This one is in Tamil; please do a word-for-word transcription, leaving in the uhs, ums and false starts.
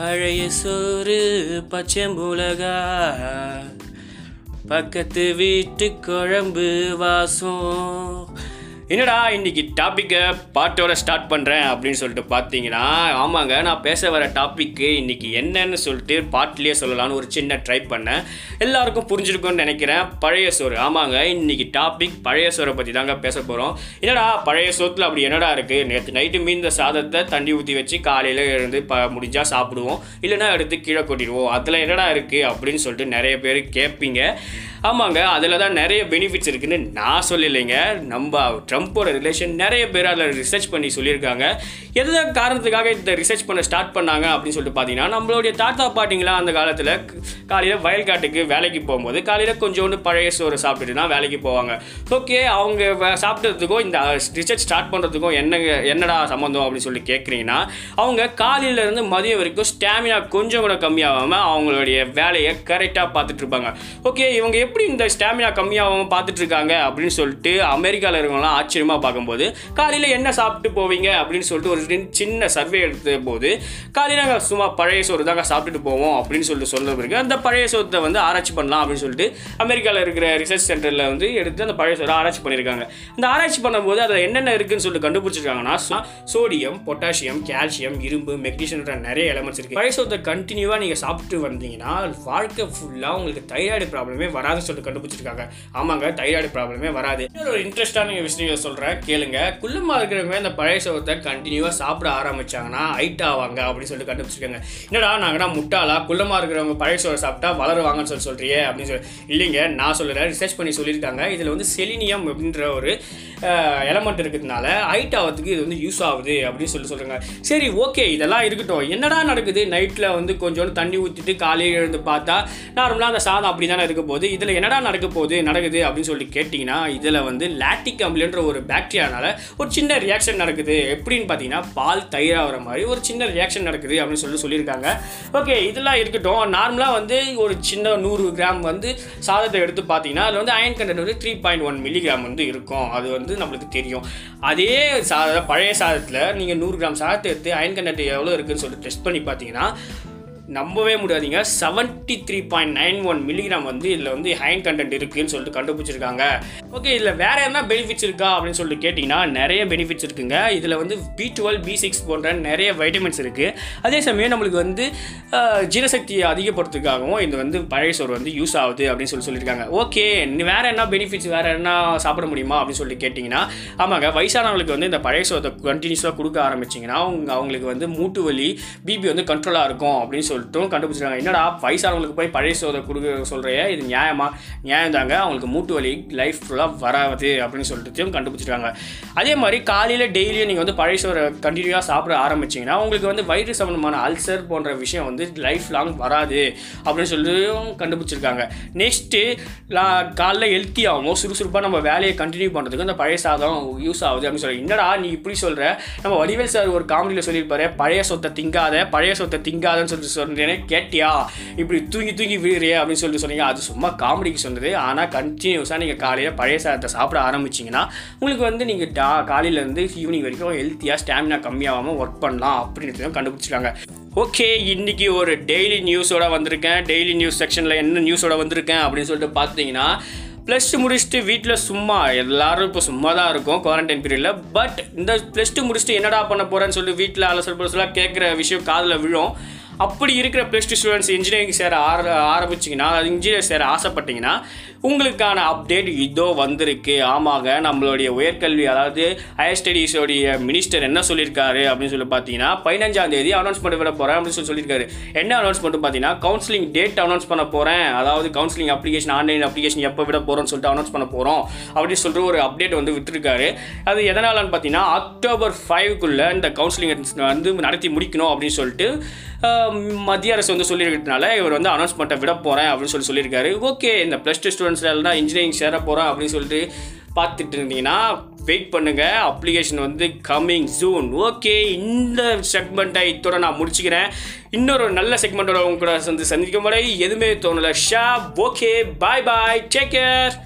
பழைய சோறு பச்சைமுளகா, பக்கத்து வீட்டு குழம்பு வாசம். என்னடா இன்றைக்கி டாப்பிக்கை பாட்டோட ஸ்டார்ட் பண்ணுறேன் அப்படின்னு சொல்லிட்டு பார்த்தீங்கன்னா, ஆமாங்க, நான் பேச வர டாப்பிக்கு இன்றைக்கி என்னன்னு சொல்லிட்டு பாட்டிலே சொல்லலான்னு ஒரு சின்ன ட்ரை பண்ணேன். எல்லாருக்கும் புரிஞ்சிருக்கும்னு நினைக்கிறேன். பழைய சோறு. ஆமாங்க, இன்றைக்கி டாபிக் பழைய சோறை பற்றி தாங்க பேச போகிறோம். என்னடா பழைய சோத்தில் அப்படி என்னடா இருக்குது? நேற்று நைட்டு மீந்த சாதத்தை தண்ணி ஊற்றி வச்சு காலையில் இருந்து ப முடிஞ்சால் சாப்பிடுவோம், இல்லைனா எடுத்து கீழே கொட்டிடுவோம். அதில் என்னடா இருக்குது அப்படின்னு சொல்லிட்டு நிறைய பேர் கேட்பீங்க. ஆமாங்க, அதில் தான் நிறைய பெனிஃபிட்ஸ் இருக்குதுன்னு நான் சொல்லலைங்க. நம்ம ட்ரம்ப்போட ரிலேஷன் நிறைய பேர் அதில் ரிசர்ச் பண்ணி சொல்லியிருக்காங்க. எந்த காரணத்துக்காக இந்த ரிசர்ச் பண்ண ஸ்டார்ட் பண்ணாங்க அப்படின்னு சொல்லிட்டு பார்த்தீங்கன்னா, நம்மளுடைய தாத்தா பாட்டிங்களாம் அந்த காலத்தில் காலையில் வயல்காட்டுக்கு வேலைக்கு போகும்போது காலையில் கொஞ்சோண்டு பழைய சோறு சாப்பிட்டுட்டு தான் வேலைக்கு போவாங்க. ஓகே, அவங்க சாப்பிட்றதுக்கும் இந்த ரிசர்ச் ஸ்டார்ட் பண்ணுறதுக்கும் என்னங்க என்னடா சம்மந்தம் அப்படின்னு சொல்லி கேட்குறீங்கன்னா, அவங்க காலையிலேருந்து மதியம் வரைக்கும் ஸ்டாமினா கொஞ்சம் கூட கம்மியாகாமல் அவங்களுடைய வேலையை கரெக்டாக பார்த்துட்ருப்பாங்க. ஓகே, இவங்க எப்படி இந்த ஸ்டாமினா கம்மியாகவும் பார்த்துட்டு இருக்காங்க அப்படின்னு சொல்லிட்டு அமெரிக்காவில் இருக்கவங்களாம் ஆச்சரியமாக பார்க்கும்போது, காலையில் என்ன சாப்பிட்டு போவீங்க அப்படின்னு சொல்லிட்டு ஒரு சின்ன சர்வே எடுத்த போது, காலையில் நாங்கள் சும்மா பழைய சோறு தாங்க சாப்பிட்டுட்டு போவோம் அப்படின்னு சொல்லிட்டு சொல்ல பிறகு அந்த பழைய சோத்தை வந்து ஆராய்ச்சி பண்ணலாம் அப்படின்னு சொல்லிட்டு அமெரிக்காவில் இருக்கிற ரிசர்ச் சென்டரில் வந்து எடுத்து அந்த பழைய சோறை ஆராய்ச்சி பண்ணியிருக்காங்க. அந்த ஆராய்ச்சி பண்ணும்போது அதில் என்னென்ன இருக்குதுன்னு சொல்லிட்டு கண்டுபிடிச்சிருக்காங்கன்னா, சோடியம், பொட்டாசியம், கால்சியம், இரும்பு, மெக்னீஷியம் நிறைய எலமெண்ட்ஸ் இருக்குது. பழைய சோத்தை கண்டினியூவாக நீங்கள் சாப்பிட்டு வந்தீங்கன்னா வாழ்க்கை ஃபுல்லாக உங்களுக்கு தைராய்டு ப்ராப்ளமே வராது சொல்லிட்டு கண்டுபிடிச்சிருக்காங்க. ஆமாங்க, தைராய்டு ப்ராப்ளமே வராது. ஒரு இன்ட்ரெஸ்டான விஷயம் சொல்கிறேன் கேளுங்க. குள்ளமாக இருக்கிறவங்க இந்த பழைய சோத்தை கண்டினியூவாக சாப்பிட ஆரம்பிச்சாங்கன்னா ஹைட் ஆவாங்க அப்படின்னு சொல்லிட்டு கண்டுபிடிச்சிருக்காங்க. என்னடா நாங்கன்னா முட்டாளா குள்ளமாக இருக்கிறவங்க பழைய சோறை சாப்பிட்டா வளருவாங்கன்னு சொல்லி சொல்கிறியே அப்படின்னு சொல்லி இல்லைங்க, நான் சொல்கிறேன். ரிசர்ச் பண்ணி சொல்லியிருக்காங்க, இதில் வந்து செலினியம் அப்படின்ற ஒரு எலமெண்ட் இருக்கிறதுனால ஹைட் ஆகிறதுக்கு இது வந்து யூஸ் ஆகுது அப்படின்னு சொல்லி சொல்கிறாங்க. சரி, ஓகே, இதெல்லாம் இருக்கட்டும். என்னடா நடக்குது நைட்டில் வந்து கொஞ்சோண்டு தண்ணி ஊற்றிட்டு காலையில் எழுந்து பார்த்தா நார்மலாக அந்த சாதம் அப்படி தானே இருக்க போகுது, இதில் என்னடா நடக்க போகுது நடக்குது அப்படின்னு சொல்லி கேட்டிங்கன்னா, இதில் வந்து லாக்டிக் அமிலன்ற ஒரு பாக்டீரியானால ஒரு சின்ன ரியாக்ஷன் நடக்குது. எப்படின்னு பார்த்தீங்கன்னா, பால் தயிராகிற மாதிரி ஒரு சின்ன ரியாக்ஷன் நடக்குது அப்படின்னு சொல்லி சொல்லியிருக்காங்க. ஓகே, இதெல்லாம் இருக்கட்டும். நார்மலாக வந்து ஒரு சின்ன நூறு கிராம் வந்து சாதத்தை எடுத்து பார்த்தீங்கன்னா அதில் வந்து அயன் கண்டென்ட் வந்து த்ரீ பாயிண்ட் ஒன் மில்லிகிராம் வந்து இருக்கும். அது வந்து நம்மளுக்கு தெரியும். அதே சாத பழைய சாதத்தில் நீங்கள் நூறு கிராம் சாதத்தை எடுத்து அயன் கண்டென்ட் எவ்வளோ இருக்குதுன்னு சொல்லிட்டு டெஸ்ட் பண்ணி பார்த்தீங்கன்னா நம்பவே முடியாதீங்க. Seventy three point nine one milligram வந்து இதில் வந்து அயன் கண்டென்ட் இருக்குதுன்னு சொல்லிட்டு கண்டுபிடிச்சிருக்காங்க. ஓகே, இதில் வேறு என்ன பெனிஃபிட்ஸ் இருக்கா அப்படின்னு சொல்லிட்டு கேட்டிங்கன்னா நிறைய பெனிஃபிட்ஸ் இருக்குங்க. இதில் வந்து பி டுவெல் பி சிக்ஸ் போன்ற நிறைய வைட்டமின்ஸ் இருக்குது. அதே சமயம் நம்மளுக்கு வந்து ஜீரசக்தியை அதிகப்படுத்துக்காகவும் இது வந்து பழைய சோறு வந்து யூஸ் ஆகுது அப்படின்னு சொல்லி சொல்லியிருக்காங்க. ஓகே, வேறு என்ன பெனிஃபிட்ஸ் வேறு என்ன சாப்பிட முடியுமா அப்படின்னு சொல்லிட்டு கேட்டிங்கன்னா, ஆமாங்க, வயசானவங்களுக்கு வந்து இந்த பழைய சோத்தை கண்டினியூஸாக கொடுக்க ஆரம்பிச்சிங்கன்னா அவங்க அவங்களுக்கு வந்து மூட்டு வலி, பிபி வந்து கண்ட்ரோலாக இருக்கும் அப்படின்னு சொல்லி கண்டுபிடிச்சிருக்காங்க. என்னடா வயசானவங்களுக்கு போய் பழைய சோறை கொடுக்க சொல்கிறியா, இது நியாயமா? நியாயம் தாங்க. அவங்களுக்கு மூட்டு வலி லைஃப் ஃபுல்லாக வராது அப்படின்னு சொல்லிட்டு கண்டுபிடிச்சிருக்காங்க. அதே மாதிரி காலையில் டெய்லியும் நீங்கள் வந்து பழைய சோறை கண்டினியூவாக சாப்பிட ஆரம்பிச்சிங்கன்னா உங்களுக்கு வந்து வயிறு சம்பந்தமான அல்சர் போன்ற விஷயம் வந்து லைஃப் லாங் வராது அப்படின்னு சொல்லியும் கண்டுபிடிச்சிருக்காங்க. நெக்ஸ்ட்டு, காலைல ஹெல்த்தியாகவும் சுறுசுறுப்பாக நம்ம வேலையை கண்டினியூ பண்ணுறதுக்கு அந்த பழைய சாதம் யூஸ் ஆகுது அப்படின்னு சொல்லி. என்னடா நீ இப்படி சொல்கிற? நம்ம வடிவேல் சார் ஒரு காமெடியில் சொல்லியிருப்பாரு, பழைய சொத்தை திங்காத பழைய சொத்தை திங்காதன்னு சொல்லிட்டு சொல்ல கேட்டியா, இப்படி தூங்கி தூங்கி விழுறிய அப்படின்னு சொல்லிட்டு சொன்னீங்க. அது சும்மா காமெடிக்கு சொன்னது. ஆனால் கண்டினியூஸாக நீங்கள் காலையில் பழைய சாதத்தை சாப்பிட ஆரம்பிச்சிங்கன்னா உங்களுக்கு வந்து நீங்கள் டா காலையிலேருந்து ஈவினிங் வரைக்கும் ஹெல்த்தியாக ஸ்டாமினா கம்மியாகாமல் ஒர்க் பண்ணலாம் அப்படின்றதையும் கண்டுபிடிச்சிருக்காங்க. ஓகே, இன்றைக்கி ஒரு டெய்லி நியூஸோட வந்திருக்கேன். டெய்லி நியூஸ் செக்ஷனில் என்ன நியூஸோட வந்திருக்கேன் அப்படின்னு சொல்லிட்டு பார்த்தீங்கன்னா, ப்ளஸ் டூ முடிச்சுட்டு வீட்டில் சும்மா எல்லோரும் இப்போ சும்மா தான் இருக்கும் குவாரண்டைன் பீரியடில். பட் இந்த ப்ளஸ் டூ முடிச்சுட்டு என்னடா பண்ண போகிறேன்னு சொல்லி வீட்டில் அலசல் பொலசலாக கேட்குற விஷயம் காதில் விழும். அப்படி இருக்கிற ப்ளஸ் டூ ஸ்டூடெண்ட்ஸ் இன்ஜினியரிங் சேர ஆர ஆரம்பிச்சிங்கன்னா அது இன்ஜினியர் சேர ஆசைப்பட்டிங்கன்னா உங்களுக்கான அப்டேட் இதோ வந்திருக்கு. ஆமாங்க, நம்மளுடைய உயர்கல்வி அதாவது ஹையர் ஸ்டடீஸோடைய மினிஸ்டர் என்ன சொல்லியிருக்காரு அப்படின்னு சொல்லி பார்த்தீங்கன்னா, பதினஞ்சாம் தேதி அனௌன்ஸ்மெண்ட் விட போகிறேன் அப்படின்னு சொல்லி சொல்லியிருக்காரு. என்ன அனௌன்ஸ்மெண்ட் பார்த்தீங்கன்னா, கவுன்சிலிங் டேட் அனௌன்ஸ் பண்ண போகிறேன், அதாவது கவுன்சிலிங் அப்ளிகேஷன் ஆன்லைன் அப்ளிகேஷன் எப்போ விட போகிறோன்னு சொல்லிட்டு அனௌன்ஸ் பண்ண போகிறோம் அப்படின்னு சொல்லிட்டு ஒரு அப்டேட் வந்து விட்டுருக்காரு. அது எதனாலன்னு பார்த்தீங்கன்னா, அக்டோபர் ஃபைவ்க்குள்ளே இந்த கவுன்சிலிங் வந்து நடத்தி முடிக்கணும் அப்படின்னு சொல்லிட்டு மத்திய அரசு வந்து சொல்லியிருக்கிறதுனால இவர் வந்து அனௌன்ஸ்மெண்ட்டை விட போகிறேன் அப்படின்னு சொல்லி சொல்லியிருக்காரு. ஓகே, இந்த ப்ளஸ் டூ ஸ்டூடெண்ட்ஸில் எல்லாம் இன்ஜினியரிங் சேர போகிறேன் அப்படின்னு சொல்லிட்டு பார்த்துட்டு இருந்தீங்கன்னா வெயிட் பண்ணுங்கள், அப்ளிகேஷன் வந்து கம்மிங் சூன். ஓகே, இந்த செக்மெண்ட்டை இதோட நான் முடிச்சுக்கிறேன். இன்னொரு நல்ல செக்மெண்ட்டோட உங்க கூட வந்து சந்திக்கும் வரை எதுவுமே தோணலை ஷா. Okay, bye bye, take care.